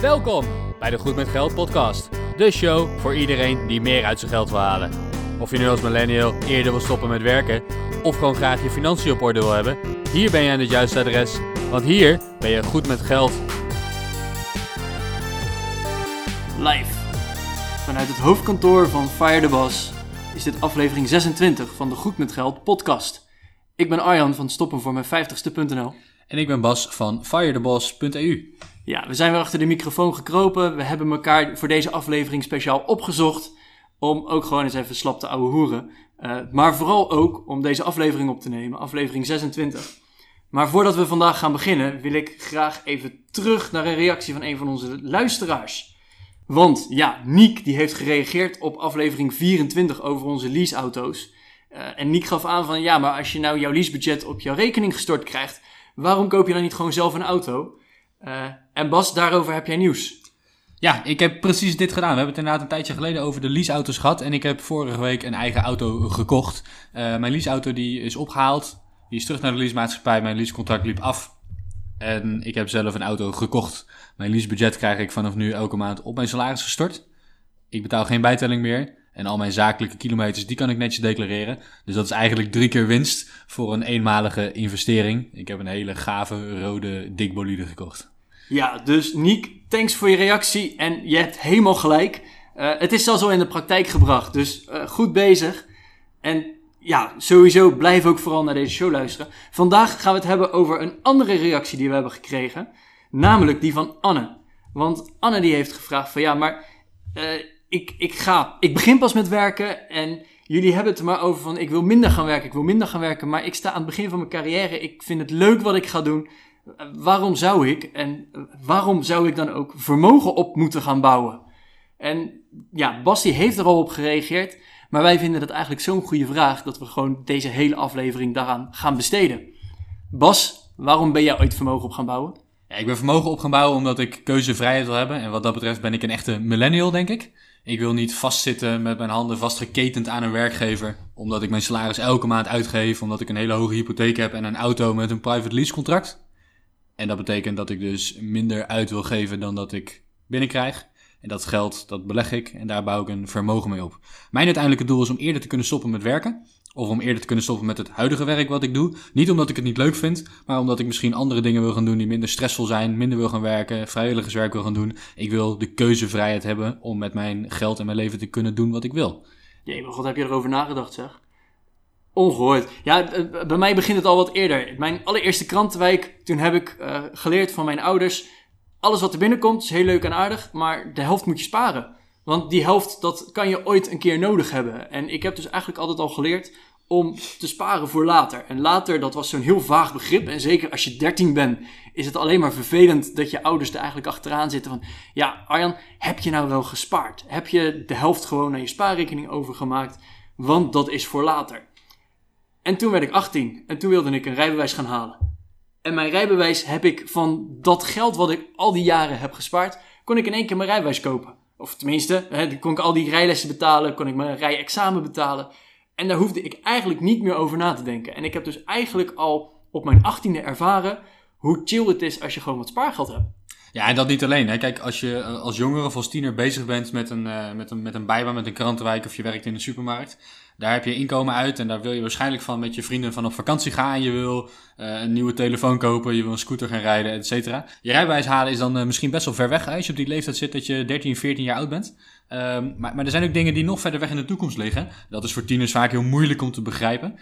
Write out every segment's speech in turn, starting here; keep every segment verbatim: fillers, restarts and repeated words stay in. Welkom bij de Goed Met Geld podcast. De show voor iedereen die meer uit zijn geld wil halen. Of je nu als millennial eerder wil stoppen met werken of gewoon graag je financiën op orde wil hebben, hier ben je aan het juiste adres, want hier ben je goed met geld. Live vanuit het hoofdkantoor van Fire The Boss is dit aflevering zesentwintig van de Goed Met Geld podcast. Ik ben Arjan van stoppen voor mijn vijftigste punt n l. En ik ben Bas van fire the boss punt e u. Ja, we zijn weer achter de microfoon gekropen. We hebben elkaar voor deze aflevering speciaal opgezocht om ook gewoon eens even slap te ouwe hoeren. Uh, maar vooral ook om deze aflevering op te nemen, aflevering zesentwintig. Maar voordat we vandaag gaan beginnen, wil ik graag even terug naar een reactie van een van onze luisteraars. Want ja, Niek die heeft gereageerd op aflevering vierentwintig over onze leaseauto's. Uh, en Niek gaf aan van ja, maar als je nou jouw leasebudget op jouw rekening gestort krijgt, waarom koop je dan niet gewoon zelf een auto? Uh, en Bas, daarover heb jij nieuws. Ja, ik heb precies dit gedaan. We hebben het inderdaad een tijdje geleden over de leaseauto's gehad. En ik heb vorige week een eigen auto gekocht. Uh, mijn leaseauto die is opgehaald. Die is terug naar de leasemaatschappij. Mijn leasecontract liep af. En ik heb zelf een auto gekocht. Mijn leasebudget krijg ik vanaf nu elke maand op mijn salaris gestort. Ik betaal geen bijtelling meer. En al mijn zakelijke kilometers, die kan ik netjes declareren. Dus dat is eigenlijk drie keer winst voor een eenmalige investering. Ik heb een hele gave rode dikbolide gekocht. Ja, dus Niek, thanks voor je reactie. En je hebt helemaal gelijk. Uh, het is zelfs al in de praktijk gebracht. Dus uh, goed bezig. En ja, sowieso blijf ook vooral naar deze show luisteren. Vandaag gaan we het hebben over een andere reactie die we hebben gekregen. Namelijk die van Anne. Want Anne die heeft gevraagd van ja, maar... Uh, Ik, ik, ga, ik begin pas met werken en jullie hebben het er maar over van ik wil minder gaan werken, ik wil minder gaan werken, maar ik sta aan het begin van mijn carrière, ik vind het leuk wat ik ga doen. Waarom zou ik en waarom zou ik dan ook vermogen op moeten gaan bouwen? En ja, Bas die heeft er al op gereageerd, maar wij vinden dat eigenlijk zo'n goede vraag dat we gewoon deze hele aflevering daaraan gaan besteden. Bas, waarom ben jij ooit vermogen op gaan bouwen? Ja, ik ben vermogen op gaan bouwen omdat ik keuzevrijheid wil hebben en wat dat betreft ben ik een echte millennial, denk ik. Ik wil niet vastzitten met mijn handen vastgeketend aan een werkgever, omdat ik mijn salaris elke maand uitgeef, omdat ik een hele hoge hypotheek heb en een auto met een private lease contract. En dat betekent dat ik dus minder uit wil geven dan dat ik binnenkrijg. En dat geld, dat beleg ik en daar bouw ik een vermogen mee op. Mijn uiteindelijke doel is om eerder te kunnen stoppen met werken, of om eerder te kunnen stoppen met het huidige werk wat ik doe. Niet omdat ik het niet leuk vind, maar omdat ik misschien andere dingen wil gaan doen die minder stressvol zijn, minder wil gaan werken, vrijwilligerswerk wil gaan doen. Ik wil de keuzevrijheid hebben om met mijn geld en mijn leven te kunnen doen wat ik wil. Jee, maar god, heb je erover nagedacht, zeg? Ongehoord. Ja, bij mij begint het al wat eerder. Mijn allereerste krantenwijk, toen heb ik uh, geleerd van mijn ouders, alles wat er binnenkomt is heel leuk en aardig, maar de helft moet je sparen. Want die helft, dat kan je ooit een keer nodig hebben. En ik heb dus eigenlijk altijd al geleerd om te sparen voor later. En later, dat was zo'n heel vaag begrip. En zeker als je dertien bent, is het alleen maar vervelend dat je ouders er eigenlijk achteraan zitten van... Ja, Arjan, heb je nou wel gespaard? Heb je de helft gewoon naar je spaarrekening overgemaakt? Want dat is voor later. En toen werd ik achttien. En toen wilde ik een rijbewijs gaan halen. En mijn rijbewijs heb ik van dat geld wat ik al die jaren heb gespaard, kon ik in één keer mijn rijbewijs kopen. Of tenminste, hè, kon ik al die rijlessen betalen, kon ik mijn rijexamen betalen. En daar hoefde ik eigenlijk niet meer over na te denken. En ik heb dus eigenlijk al op mijn achttiende ervaren hoe chill het is als je gewoon wat spaargeld hebt. Ja, en dat niet alleen. Hè. Kijk, als je als jongere of als tiener bezig bent met een, uh, met een, met een bijbaan, met een krantenwijk of je werkt in een supermarkt, daar heb je inkomen uit en daar wil je waarschijnlijk van met je vrienden van op vakantie gaan. Je wil uh, een nieuwe telefoon kopen, je wil een scooter gaan rijden, et cetera. Je rijbewijs halen is dan uh, misschien best wel ver weg als je op die leeftijd zit dat je dertien, veertien jaar oud bent. Um, maar, maar er zijn ook dingen die nog verder weg in de toekomst liggen. Dat is voor tieners vaak heel moeilijk om te begrijpen. Um,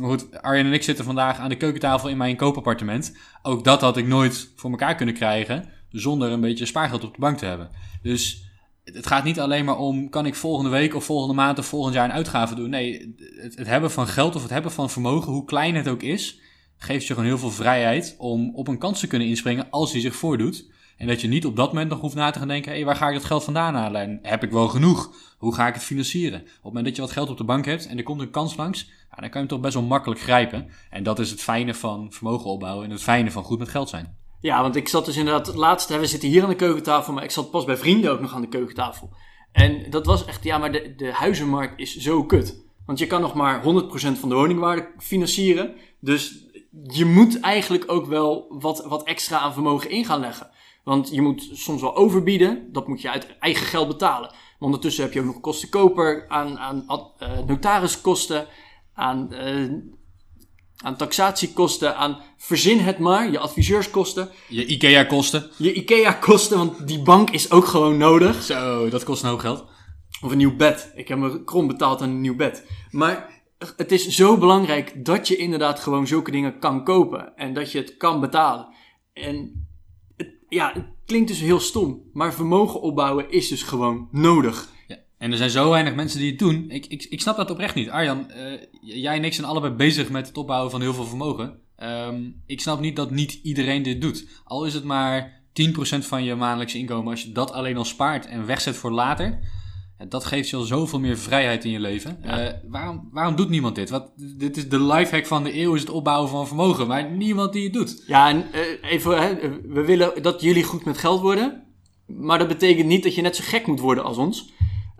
maar goed, Arjen en ik zitten vandaag aan de keukentafel in mijn koopappartement. Ook dat had ik nooit voor elkaar kunnen krijgen zonder een beetje spaargeld op de bank te hebben. Dus... Het gaat niet alleen maar om, kan ik volgende week of volgende maand of volgend jaar een uitgave doen? Nee, het, het hebben van geld of het hebben van vermogen, hoe klein het ook is, geeft je gewoon heel veel vrijheid om op een kans te kunnen inspringen als die zich voordoet. En dat je niet op dat moment nog hoeft na te gaan denken, hé, waar ga ik dat geld vandaan halen? En heb ik wel genoeg? Hoe ga ik het financieren? Op het moment dat je wat geld op de bank hebt en er komt een kans langs, nou, dan kan je hem toch best wel makkelijk grijpen. En dat is het fijne van vermogen opbouwen en het fijne van goed met geld zijn. Ja, want ik zat dus inderdaad het laatste, we zitten hier aan de keukentafel, maar ik zat pas bij vrienden ook nog aan de keukentafel. En dat was echt, ja, maar de, de huizenmarkt is zo kut. Want je kan nog maar honderd procent van de woningwaarde financieren. Dus je moet eigenlijk ook wel wat, wat extra aan vermogen in gaan leggen. Want je moet soms wel overbieden, dat moet je uit eigen geld betalen. Maar ondertussen heb je ook nog kostenkoper aan, aan uh, notariskosten, aan, uh, aan taxatiekosten, aan verzin het maar, je adviseurskosten. Je IKEA-kosten. Je IKEA-kosten, want die bank is ook gewoon nodig. Zo, dat kost een hoop geld. Of een nieuw bed. Ik heb me krom betaald aan een nieuw bed. Maar het is zo belangrijk dat je inderdaad gewoon zulke dingen kan kopen. En dat je het kan betalen. En het, ja, het klinkt dus heel stom. Maar vermogen opbouwen is dus gewoon nodig. Ja, en er zijn zo weinig mensen die het doen. Ik, ik, ik snap dat oprecht niet. Arjan, uh, jij en ik zijn allebei bezig met het opbouwen van heel veel vermogen. Um, ik snap niet dat niet iedereen dit doet. Al is het maar tien procent van je maandelijkse inkomen. Als je dat alleen al spaart en wegzet voor later... Dat geeft je al zoveel meer vrijheid in je leven. Ja. Uh, waarom, waarom doet niemand dit? Wat, dit is de lifehack van de eeuw, is het opbouwen van vermogen. Maar niemand die het doet. Ja, en uh, even, hè, we willen dat jullie goed met geld worden. Maar dat betekent niet dat je net zo gek moet worden als ons.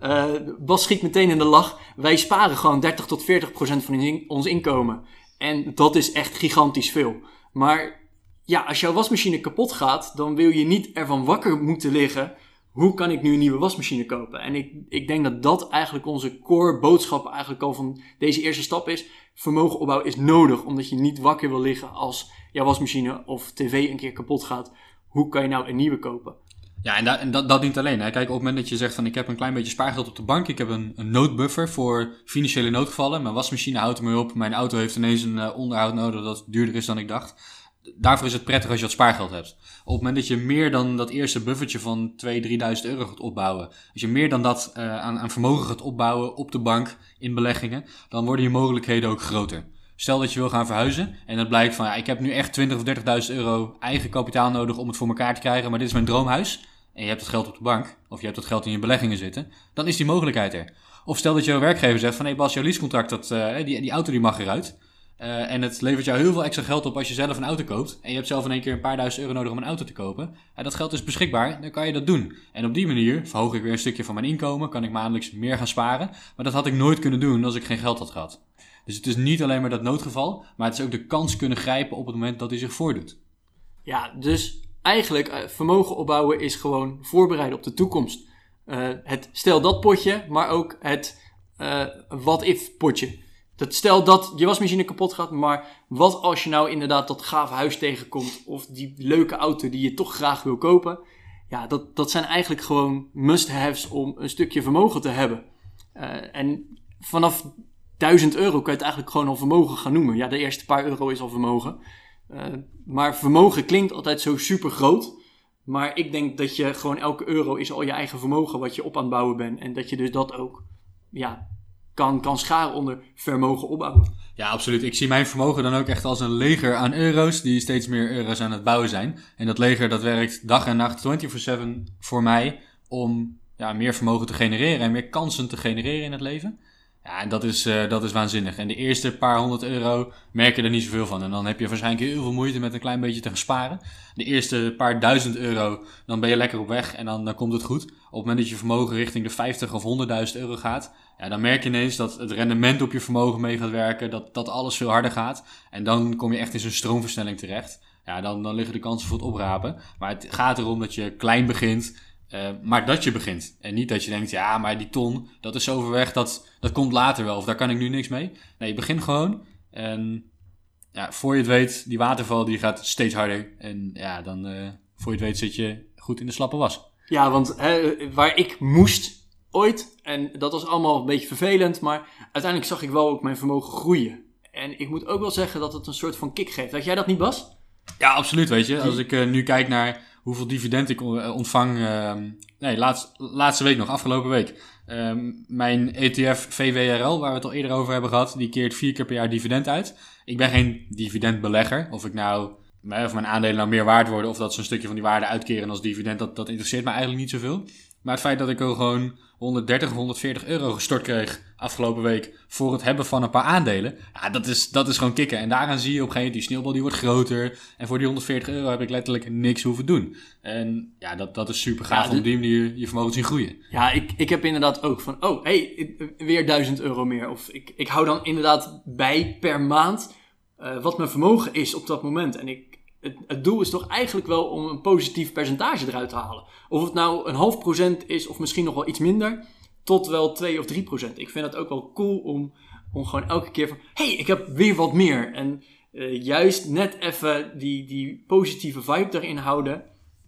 Uh, Bas schiet meteen in de lach. Wij sparen gewoon dertig tot veertig procent van ons inkomen. En dat is echt gigantisch veel. Maar ja, als jouw wasmachine kapot gaat, dan wil je niet ervan wakker moeten liggen... Hoe kan ik nu een nieuwe wasmachine kopen? En ik, ik denk dat dat eigenlijk onze core boodschap eigenlijk al van deze eerste stap is. Vermogen opbouwen is nodig, omdat je niet wakker wil liggen als jouw wasmachine of tv een keer kapot gaat. Hoe kan je nou een nieuwe kopen? Ja, en, da- en dat, dat dient alleen. Hè? Kijk, op het moment dat je zegt van ik heb een klein beetje spaargeld op de bank. Ik heb een, een noodbuffer voor financiële noodgevallen. Mijn wasmachine houdt me op. Mijn auto heeft ineens een uh, onderhoud nodig dat duurder is dan ik dacht. Daarvoor is het prettig als je wat spaargeld hebt. Op het moment dat je meer dan dat eerste buffertje van tweeduizend, drieduizend euro gaat opbouwen. Als je meer dan dat uh, aan, aan vermogen gaat opbouwen op de bank in beleggingen. Dan worden je mogelijkheden ook groter. Stel dat je wil gaan verhuizen. En het blijkt van ja, ik heb nu echt twintigduizend of dertigduizend euro eigen kapitaal nodig om het voor elkaar te krijgen. Maar dit is mijn droomhuis. En je hebt het geld op de bank. Of je hebt het geld in je beleggingen zitten. Dan is die mogelijkheid er. Of stel dat je werkgever zegt van hé hey Bas, jouw leasecontract, dat, uh, die, die auto die mag eruit. Uh, en het levert jou heel veel extra geld op als je zelf een auto koopt. En je hebt zelf in één keer een paar duizend euro nodig om een auto te kopen. En dat geld is beschikbaar, dan kan je dat doen. En op die manier verhoog ik weer een stukje van mijn inkomen. Kan ik maandelijks meer gaan sparen. Maar dat had ik nooit kunnen doen als ik geen geld had gehad. Dus het is niet alleen maar dat noodgeval. Maar het is ook de kans kunnen grijpen op het moment dat hij zich voordoet. Ja, dus eigenlijk vermogen opbouwen is gewoon voorbereiden op de toekomst. Uh, het stel dat potje, maar ook het uh, what if potje. Dat stel dat je wasmachine kapot gaat, maar wat als je nou inderdaad dat gave huis tegenkomt of die leuke auto die je toch graag wil kopen. Ja, dat, dat zijn eigenlijk gewoon must-haves om een stukje vermogen te hebben. Uh, en vanaf duizend euro kan je het eigenlijk gewoon al vermogen gaan noemen. Ja, de eerste paar euro is al vermogen. Uh, maar vermogen klinkt altijd zo super groot. Maar ik denk dat je gewoon elke euro is al je eigen vermogen wat je op aan het bouwen bent. En dat je dus dat ook... ja. Kan, kan scharen onder vermogen opbouwen. Ja, absoluut. Ik zie mijn vermogen dan ook echt als een leger aan euro's... die steeds meer euro's aan het bouwen zijn. En dat leger dat werkt dag en nacht vierentwintig zeven voor mij... om ja, meer vermogen te genereren en meer kansen te genereren in het leven. Ja, en dat is, uh, dat is waanzinnig. En de eerste paar honderd euro merk je er niet zoveel van. En dan heb je waarschijnlijk heel veel moeite met een klein beetje te gaan sparen. De eerste paar duizend euro, dan ben je lekker op weg en dan, dan komt het goed. Op het moment dat je vermogen richting de vijftig of honderdduizend euro gaat... Ja, dan merk je ineens dat het rendement op je vermogen mee gaat werken, dat, dat alles veel harder gaat. En dan kom je echt in zo'n stroomversnelling terecht. Ja, dan, dan liggen de kansen voor het oprapen. Maar het gaat erom dat je klein begint, uh, maar dat je begint. En niet dat je denkt, ja, maar die ton, dat is zo ver weg, dat, dat komt later wel. Of daar kan ik nu niks mee. Nee, je begint gewoon. En ja, voor je het weet, die waterval die gaat steeds harder. En ja, dan uh, voor je het weet zit je goed in de slappe was. Ja, want hè, waar ik moest... Ooit, en dat was allemaal een beetje vervelend, maar uiteindelijk zag ik wel ook mijn vermogen groeien. En ik moet ook wel zeggen dat het een soort van kick geeft. Had jij dat niet, Bas? Ja, absoluut, weet je. Als ik uh, nu kijk naar hoeveel dividend ik ontvang... Uh, nee, laatst, laatste week nog, afgelopen week. Uh, mijn E T F V W R L, waar we het al eerder over hebben gehad, die keert vier keer per jaar dividend uit. Ik ben geen dividendbelegger, of ik nou... of mijn aandelen nou meer waard worden, of dat ze een stukje van die waarde uitkeren als dividend, dat, dat interesseert me eigenlijk niet zoveel. Maar het feit dat ik ook gewoon honderddertig of honderdveertig euro gestort kreeg afgelopen week voor het hebben van een paar aandelen. Ja, dat is, dat is gewoon kicken. En daaraan zie je op een gegeven moment die sneeuwbal die wordt groter. En voor die honderdveertig euro heb ik letterlijk niks hoeven doen. En ja, dat, dat is super gaaf ja, om op die manier je vermogen te zien groeien. Ja, ik, ik heb inderdaad ook van, oh, hé, hey, weer duizend euro meer. Of ik, ik hou dan inderdaad bij per maand uh, wat mijn vermogen is op dat moment. En ik, het, het doel is toch eigenlijk wel om een positief percentage eruit te halen. Of het nou een half procent is of misschien nog wel iets minder, tot wel twee of drie procent. Ik vind dat ook wel cool om, om gewoon elke keer van, hé, hey, ik heb weer wat meer. En uh, juist net even die, die positieve vibe erin houden.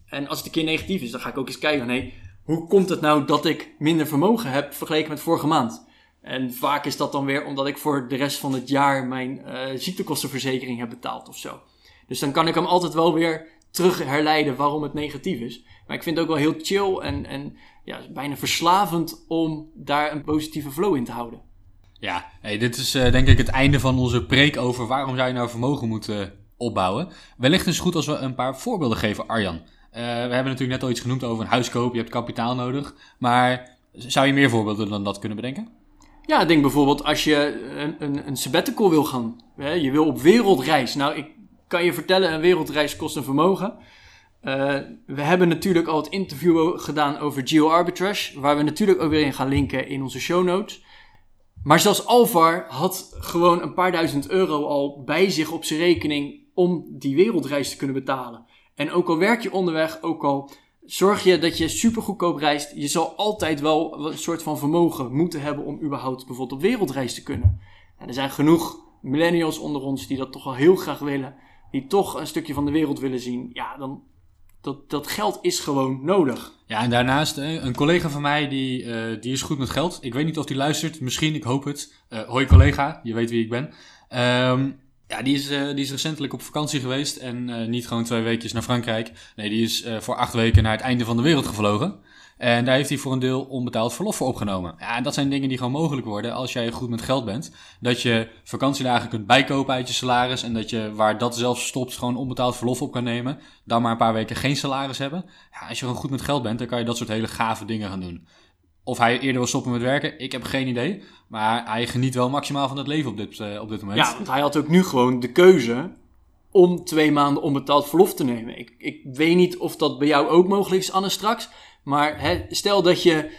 En als het een keer negatief is, dan ga ik ook eens kijken van, hey, hoe komt het nou dat ik minder vermogen heb vergeleken met vorige maand? En vaak is dat dan weer omdat ik voor de rest van het jaar mijn uh, ziektekostenverzekering heb betaald of zo. Dus dan kan ik hem altijd wel weer terug herleiden waarom het negatief is. Maar ik vind het ook wel heel chill en, en ja, bijna verslavend om daar een positieve flow in te houden. Ja, hey, dit is uh, denk ik het einde van onze preek over waarom zou je nou vermogen moeten opbouwen. Wellicht is het goed als we een paar voorbeelden geven, Arjan. Uh, we hebben natuurlijk net al iets genoemd over een huis kopen, je hebt kapitaal nodig. Maar zou je meer voorbeelden dan dat kunnen bedenken? Ja, denk bijvoorbeeld als je een, een, een sabbatical wil gaan. Hè, je wil op wereldreis. Nou, ik kan je vertellen, een wereldreis kost een vermogen. Uh, we hebben natuurlijk al het interview gedaan over Geo Arbitrage, waar we natuurlijk ook weer in gaan linken in onze show notes. Maar zelfs Alvar had gewoon een paar duizend euro al bij zich op zijn rekening om die wereldreis te kunnen betalen. En ook al werk je onderweg, ook al zorg je dat je super goedkoop reist, je zal altijd wel een soort van vermogen moeten hebben om überhaupt bijvoorbeeld op wereldreis te kunnen. En er zijn genoeg millennials onder ons die dat toch wel heel graag willen, die toch een stukje van de wereld willen zien. Ja, dan, dat, dat geld is gewoon nodig. Ja, en daarnaast, een collega van mij, die, uh, die is goed met geld. Ik weet niet of die luistert, misschien, ik hoop het. Uh, hoi collega, je weet wie ik ben. Um, Ja, die is, uh, die is recentelijk op vakantie geweest en uh, niet gewoon twee weekjes naar Frankrijk. Nee, die is uh, voor acht weken naar het einde van de wereld gevlogen. En daar heeft hij voor een deel onbetaald verlof voor opgenomen. Ja, en dat zijn dingen die gewoon mogelijk worden als jij goed met geld bent. Dat je vakantiedagen kunt bijkopen uit je salaris en dat je waar dat zelf stopt gewoon onbetaald verlof op kan nemen. Dan maar een paar weken geen salaris hebben. Ja, als je gewoon goed met geld bent, dan kan je dat soort hele gave dingen gaan doen. Of hij eerder wil stoppen met werken, ik heb geen idee. Maar hij geniet wel maximaal van het leven op dit, uh, op dit moment. Ja, want hij had ook nu gewoon de keuze om twee maanden onbetaald verlof te nemen. Ik, ik weet niet of dat bij jou ook mogelijk is, Anne, straks. Maar he, stel dat je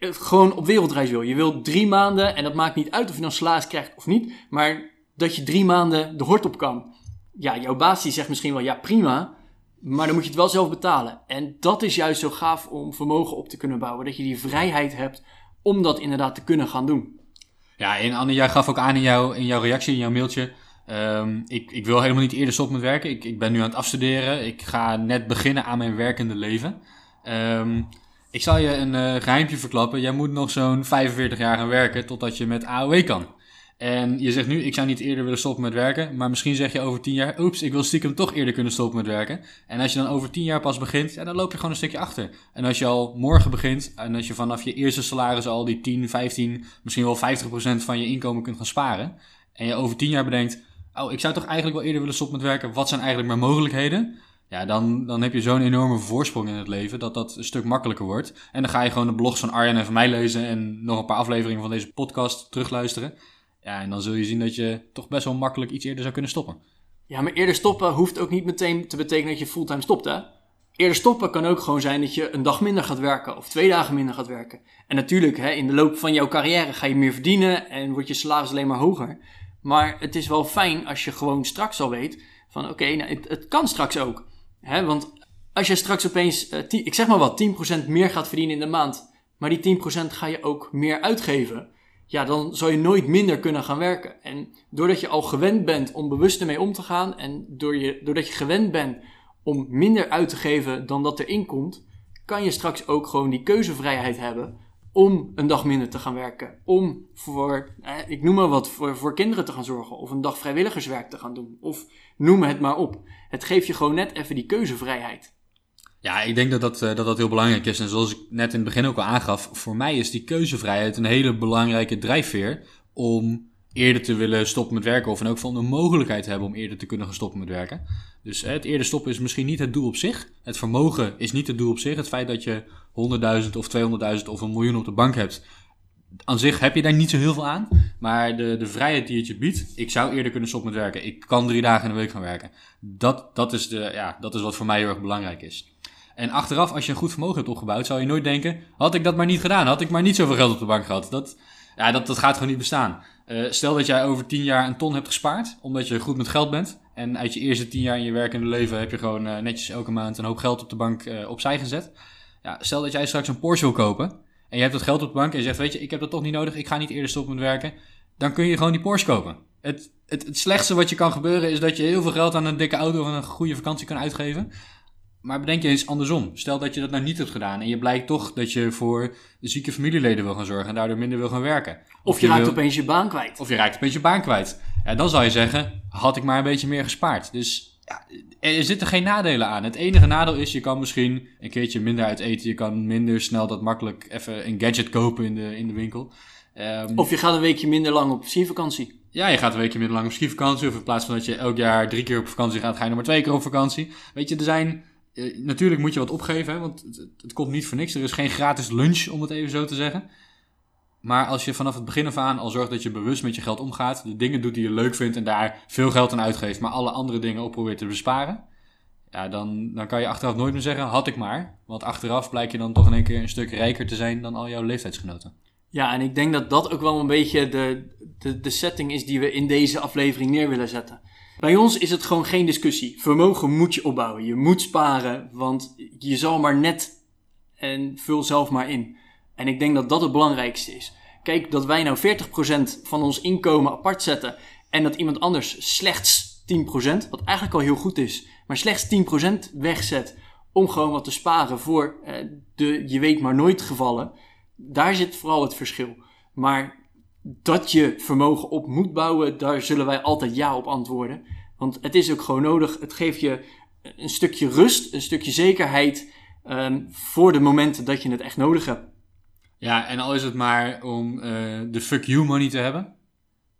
gewoon op wereldreis wil. Je wilt drie maanden, en dat maakt niet uit of je dan salaris krijgt of niet. Maar dat je drie maanden de hort op kan. Ja, jouw baas die zegt misschien wel, ja prima. Maar dan moet je het wel zelf betalen. En dat is juist zo gaaf om vermogen op te kunnen bouwen. Dat je die vrijheid hebt om dat inderdaad te kunnen gaan doen. Ja, en Anne, jij gaf ook aan in, jou, in jouw reactie, in jouw mailtje. Um, ik, ik wil helemaal niet eerder stoppen met werken. Ik, ik ben nu aan het afstuderen. Ik ga net beginnen aan mijn werkende leven. Um, ik zal je een uh, geheimpje verklappen. Jij moet nog zo'n vijfenveertig jaar gaan werken totdat je met A O W kan. En je zegt nu, ik zou niet eerder willen stoppen met werken. Maar misschien zeg je over tien jaar, oeps, ik wil stiekem toch eerder kunnen stoppen met werken. En als je dan over tien jaar pas begint, ja, dan loop je gewoon een stukje achter. En als je al morgen begint en als je vanaf je eerste salaris al die tien, vijftien, misschien wel vijftig procent van je inkomen kunt gaan sparen. En je over tien jaar bedenkt, oh, ik zou toch eigenlijk wel eerder willen stoppen met werken. Wat zijn eigenlijk mijn mogelijkheden? Ja, dan, dan heb je zo'n enorme voorsprong in het leven dat dat een stuk makkelijker wordt. En dan ga je gewoon de blogs van Arjan en van mij lezen en nog een paar afleveringen van deze podcast terugluisteren. Ja, en dan zul je zien dat je toch best wel makkelijk iets eerder zou kunnen stoppen. Ja, maar eerder stoppen hoeft ook niet meteen te betekenen dat je fulltime stopt, hè? Eerder stoppen kan ook gewoon zijn dat je een dag minder gaat werken of twee dagen minder gaat werken. En natuurlijk, hè, in de loop van jouw carrière ga je meer verdienen en wordt je salaris alleen maar hoger. Maar het is wel fijn als je gewoon straks al weet van oké, okay, nou, het, het kan straks ook. Hè? Want als je straks opeens, uh, tien, ik zeg maar wat, tien procent meer gaat verdienen in de maand, maar die tien procent ga je ook meer uitgeven. Ja, dan zou je nooit minder kunnen gaan werken. En doordat je al gewend bent om bewust ermee om te gaan en door je, doordat je gewend bent om minder uit te geven dan dat erin komt, kan je straks ook gewoon die keuzevrijheid hebben om een dag minder te gaan werken. Om voor, eh, ik noem maar wat, voor, voor kinderen te gaan zorgen of een dag vrijwilligerswerk te gaan doen. Of noem het maar op. Het geeft je gewoon net even die keuzevrijheid. Ja, ik denk dat dat, dat dat heel belangrijk is. En zoals ik net in het begin ook al aangaf, voor mij is die keuzevrijheid een hele belangrijke drijfveer om eerder te willen stoppen met werken. Of en ook van de mogelijkheid te hebben om eerder te kunnen gaan stoppen met werken. Dus hè, het eerder stoppen is misschien niet het doel op zich. Het vermogen is niet het doel op zich. Het feit dat je honderdduizend of tweehonderdduizend of een miljoen op de bank hebt, aan zich heb je daar niet zo heel veel aan. Maar de, de vrijheid die het je biedt, ik zou eerder kunnen stoppen met werken. Ik kan drie dagen in de week gaan werken. Dat, dat, is, de, ja, dat is wat voor mij heel erg belangrijk is. En achteraf, als je een goed vermogen hebt opgebouwd, zou je nooit denken, had ik dat maar niet gedaan, had ik maar niet zoveel geld op de bank gehad. Dat, ja, dat, dat gaat gewoon niet bestaan. Uh, stel dat jij over tien jaar een ton hebt gespaard, omdat je goed met geld bent. En uit je eerste tien jaar in je werkende leven heb je gewoon uh, netjes elke maand een hoop geld op de bank uh, opzij gezet. Ja, stel dat jij straks een Porsche wil kopen en je hebt dat geld op de bank en je zegt, weet je, ik heb dat toch niet nodig, ik ga niet eerder stoppen met werken. Dan kun je gewoon die Porsche kopen. Het, het, het slechtste wat je kan gebeuren is dat je heel veel geld aan een dikke auto of een goede vakantie kan uitgeven. Maar bedenk je eens andersom. Stel dat je dat nou niet hebt gedaan en je blijkt toch dat je voor de zieke familieleden wil gaan zorgen en daardoor minder wil gaan werken. Of, of je, je raakt wil, opeens je baan kwijt. Of je raakt opeens je baan kwijt. Ja, dan zou je zeggen, had ik maar een beetje meer gespaard. Dus ja, er zitten geen nadelen aan. Het enige nadeel is, je kan misschien een keertje minder uit eten. Je kan minder snel dat makkelijk even een gadget kopen in de, in de winkel. Um, of je gaat een weekje minder lang op skivakantie. Ja, je gaat een weekje minder lang op skivakantie. Of in plaats van dat je elk jaar drie keer op vakantie gaat, ga je nog maar twee keer op vakantie. Weet je, er zijn... Uh, natuurlijk moet je wat opgeven, hè, want het, het komt niet voor niks. Er is geen gratis lunch, om het even zo te zeggen. Maar als je vanaf het begin af aan al zorgt dat je bewust met je geld omgaat, de dingen doet die je leuk vindt en daar veel geld aan uitgeeft, maar alle andere dingen op probeert te besparen, ja, dan, dan kan je achteraf nooit meer zeggen, had ik maar. Want achteraf blijkt je dan toch in één keer een stuk rijker te zijn dan al jouw leeftijdsgenoten. Ja, en ik denk dat dat ook wel een beetje de, de, de setting is die we in deze aflevering neer willen zetten. Bij ons is het gewoon geen discussie. Vermogen moet je opbouwen. Je moet sparen, want je zal maar net en vul zelf maar in. En ik denk dat dat het belangrijkste is. Kijk, dat wij nou veertig procent van ons inkomen apart zetten en dat iemand anders slechts tien procent, wat eigenlijk al heel goed is, maar slechts tien procent wegzet om gewoon wat te sparen voor de je weet maar nooit gevallen. Daar zit vooral het verschil. Maar dat je vermogen op moet bouwen, daar zullen wij altijd ja op antwoorden. Want het is ook gewoon nodig. Het geeft je een stukje rust, een stukje zekerheid um, voor de momenten dat je het echt nodig hebt. Ja, en al is het maar om uh, de fuck you money te hebben.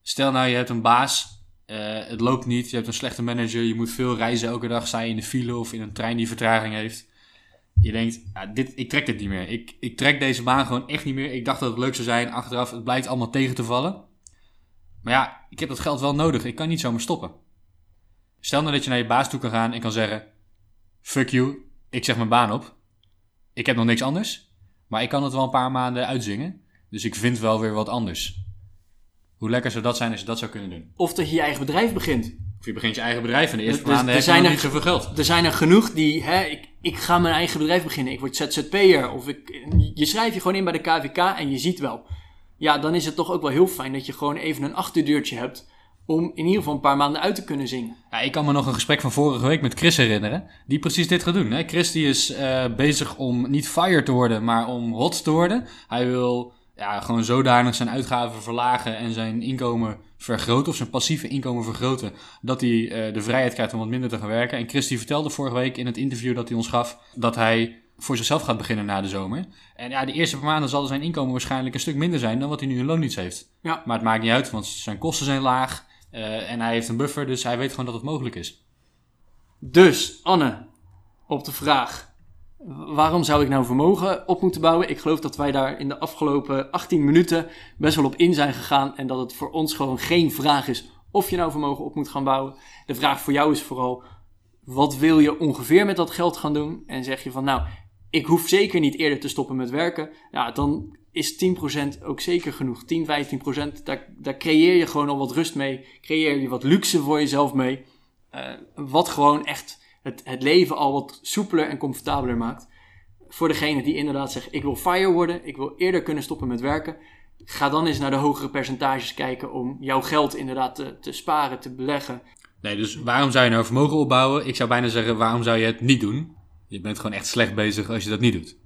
Stel nou, je hebt een baas, uh, het loopt niet, je hebt een slechte manager, je moet veel reizen elke dag, sta je in de file of in een trein die vertraging heeft. Je denkt, ja, dit, ik trek dit niet meer. Ik, ik trek deze baan gewoon echt niet meer. Ik dacht dat het leuk zou zijn. Achteraf, het blijkt allemaal tegen te vallen. Maar ja, ik heb dat geld wel nodig. Ik kan niet zomaar stoppen. Stel nou dat je naar je baas toe kan gaan en kan zeggen, fuck you, ik zeg mijn baan op. Ik heb nog niks anders. Maar ik kan het wel een paar maanden uitzingen. Dus ik vind wel weer wat anders. Hoe lekker zou dat zijn als je dat zou kunnen doen? Of dat je je eigen bedrijf begint. Of je begint je eigen bedrijf en de eerste maanden heb je nog niet zoveel geld. Er zijn er genoeg die, hè, ik, ik ga mijn eigen bedrijf beginnen. Ik word Z Z P'er. Of ik, je schrijft je gewoon in bij de K V K en je ziet wel. Ja, dan is het toch ook wel heel fijn dat je gewoon even een achterdeurtje hebt om in ieder geval een paar maanden uit te kunnen zingen. Ja, ik kan me nog een gesprek van vorige week met Chris herinneren, die precies dit gaat doen. Hè? Chris die is uh, bezig om niet fire te worden, maar om hot te worden. Hij wil... Ja, gewoon zodanig zijn uitgaven verlagen en zijn inkomen vergroten, of zijn passieve inkomen vergroten, dat hij uh, de vrijheid krijgt om wat minder te gaan werken. En Chris die vertelde vorige week in het interview dat hij ons gaf, dat hij voor zichzelf gaat beginnen na de zomer. En ja, de eerste paar maanden zal zijn inkomen waarschijnlijk een stuk minder zijn dan wat hij nu in loondienst heeft. Ja. Maar het maakt niet uit, want zijn kosten zijn laag uh, en hij heeft een buffer, dus hij weet gewoon dat het mogelijk is. Dus, Anne, op de vraag, waarom zou ik nou vermogen op moeten bouwen? Ik geloof dat wij daar in de afgelopen achttien minuten best wel op in zijn gegaan. En dat het voor ons gewoon geen vraag is of je nou vermogen op moet gaan bouwen. De vraag voor jou is vooral, wat wil je ongeveer met dat geld gaan doen? En zeg je van, nou, ik hoef zeker niet eerder te stoppen met werken. Ja, dan is tien procent ook zeker genoeg. tien, vijftien procent, daar, daar creëer je gewoon al wat rust mee. Creëer je wat luxe voor jezelf mee. Uh, wat gewoon echt... Het, het leven al wat soepeler en comfortabeler maakt. Voor degene die inderdaad zegt, ik wil fire worden, ik wil eerder kunnen stoppen met werken. Ga dan eens naar de hogere percentages kijken om jouw geld inderdaad te, te sparen, te beleggen. Nee, dus waarom zou je nou vermogen opbouwen? Ik zou bijna zeggen, waarom zou je het niet doen? Je bent gewoon echt slecht bezig als je dat niet doet.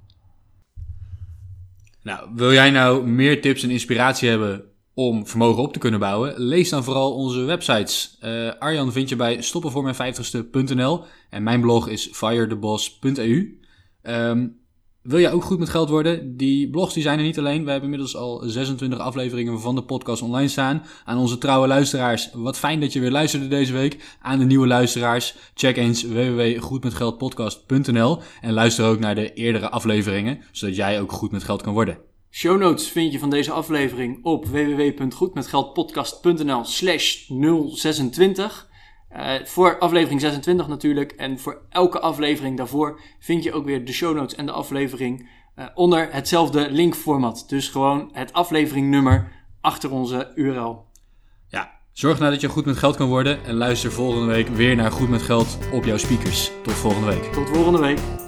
Nou, wil jij nou meer tips en inspiratie hebben om vermogen op te kunnen bouwen? Lees dan vooral onze websites. Uh, Arjan vind je bij stoppen voor mijn vijftigste punt n l en mijn blog is fire the boss punt e u. Um, wil jij ook goed met geld worden? Die blogs die zijn er niet alleen. We hebben inmiddels al zesentwintig afleveringen van de podcast online staan. Aan onze trouwe luisteraars, wat fijn dat je weer luisterde deze week. Aan de nieuwe luisteraars, check eens w w w punt goed met geld podcast punt n l en luister ook naar de eerdere afleveringen, zodat jij ook goed met geld kan worden. Show notes vind je van deze aflevering op w w w punt goed met geld podcast punt n l slash nul twee zes. Uh, voor aflevering zesentwintig natuurlijk. En voor elke aflevering daarvoor vind je ook weer de show notes en de aflevering uh, onder hetzelfde linkformat. Dus gewoon het afleveringnummer achter onze U R L. Zorg nou dat je goed met geld kan worden en luister volgende week weer naar Goed met Geld op jouw speakers. Tot volgende week. Tot volgende week.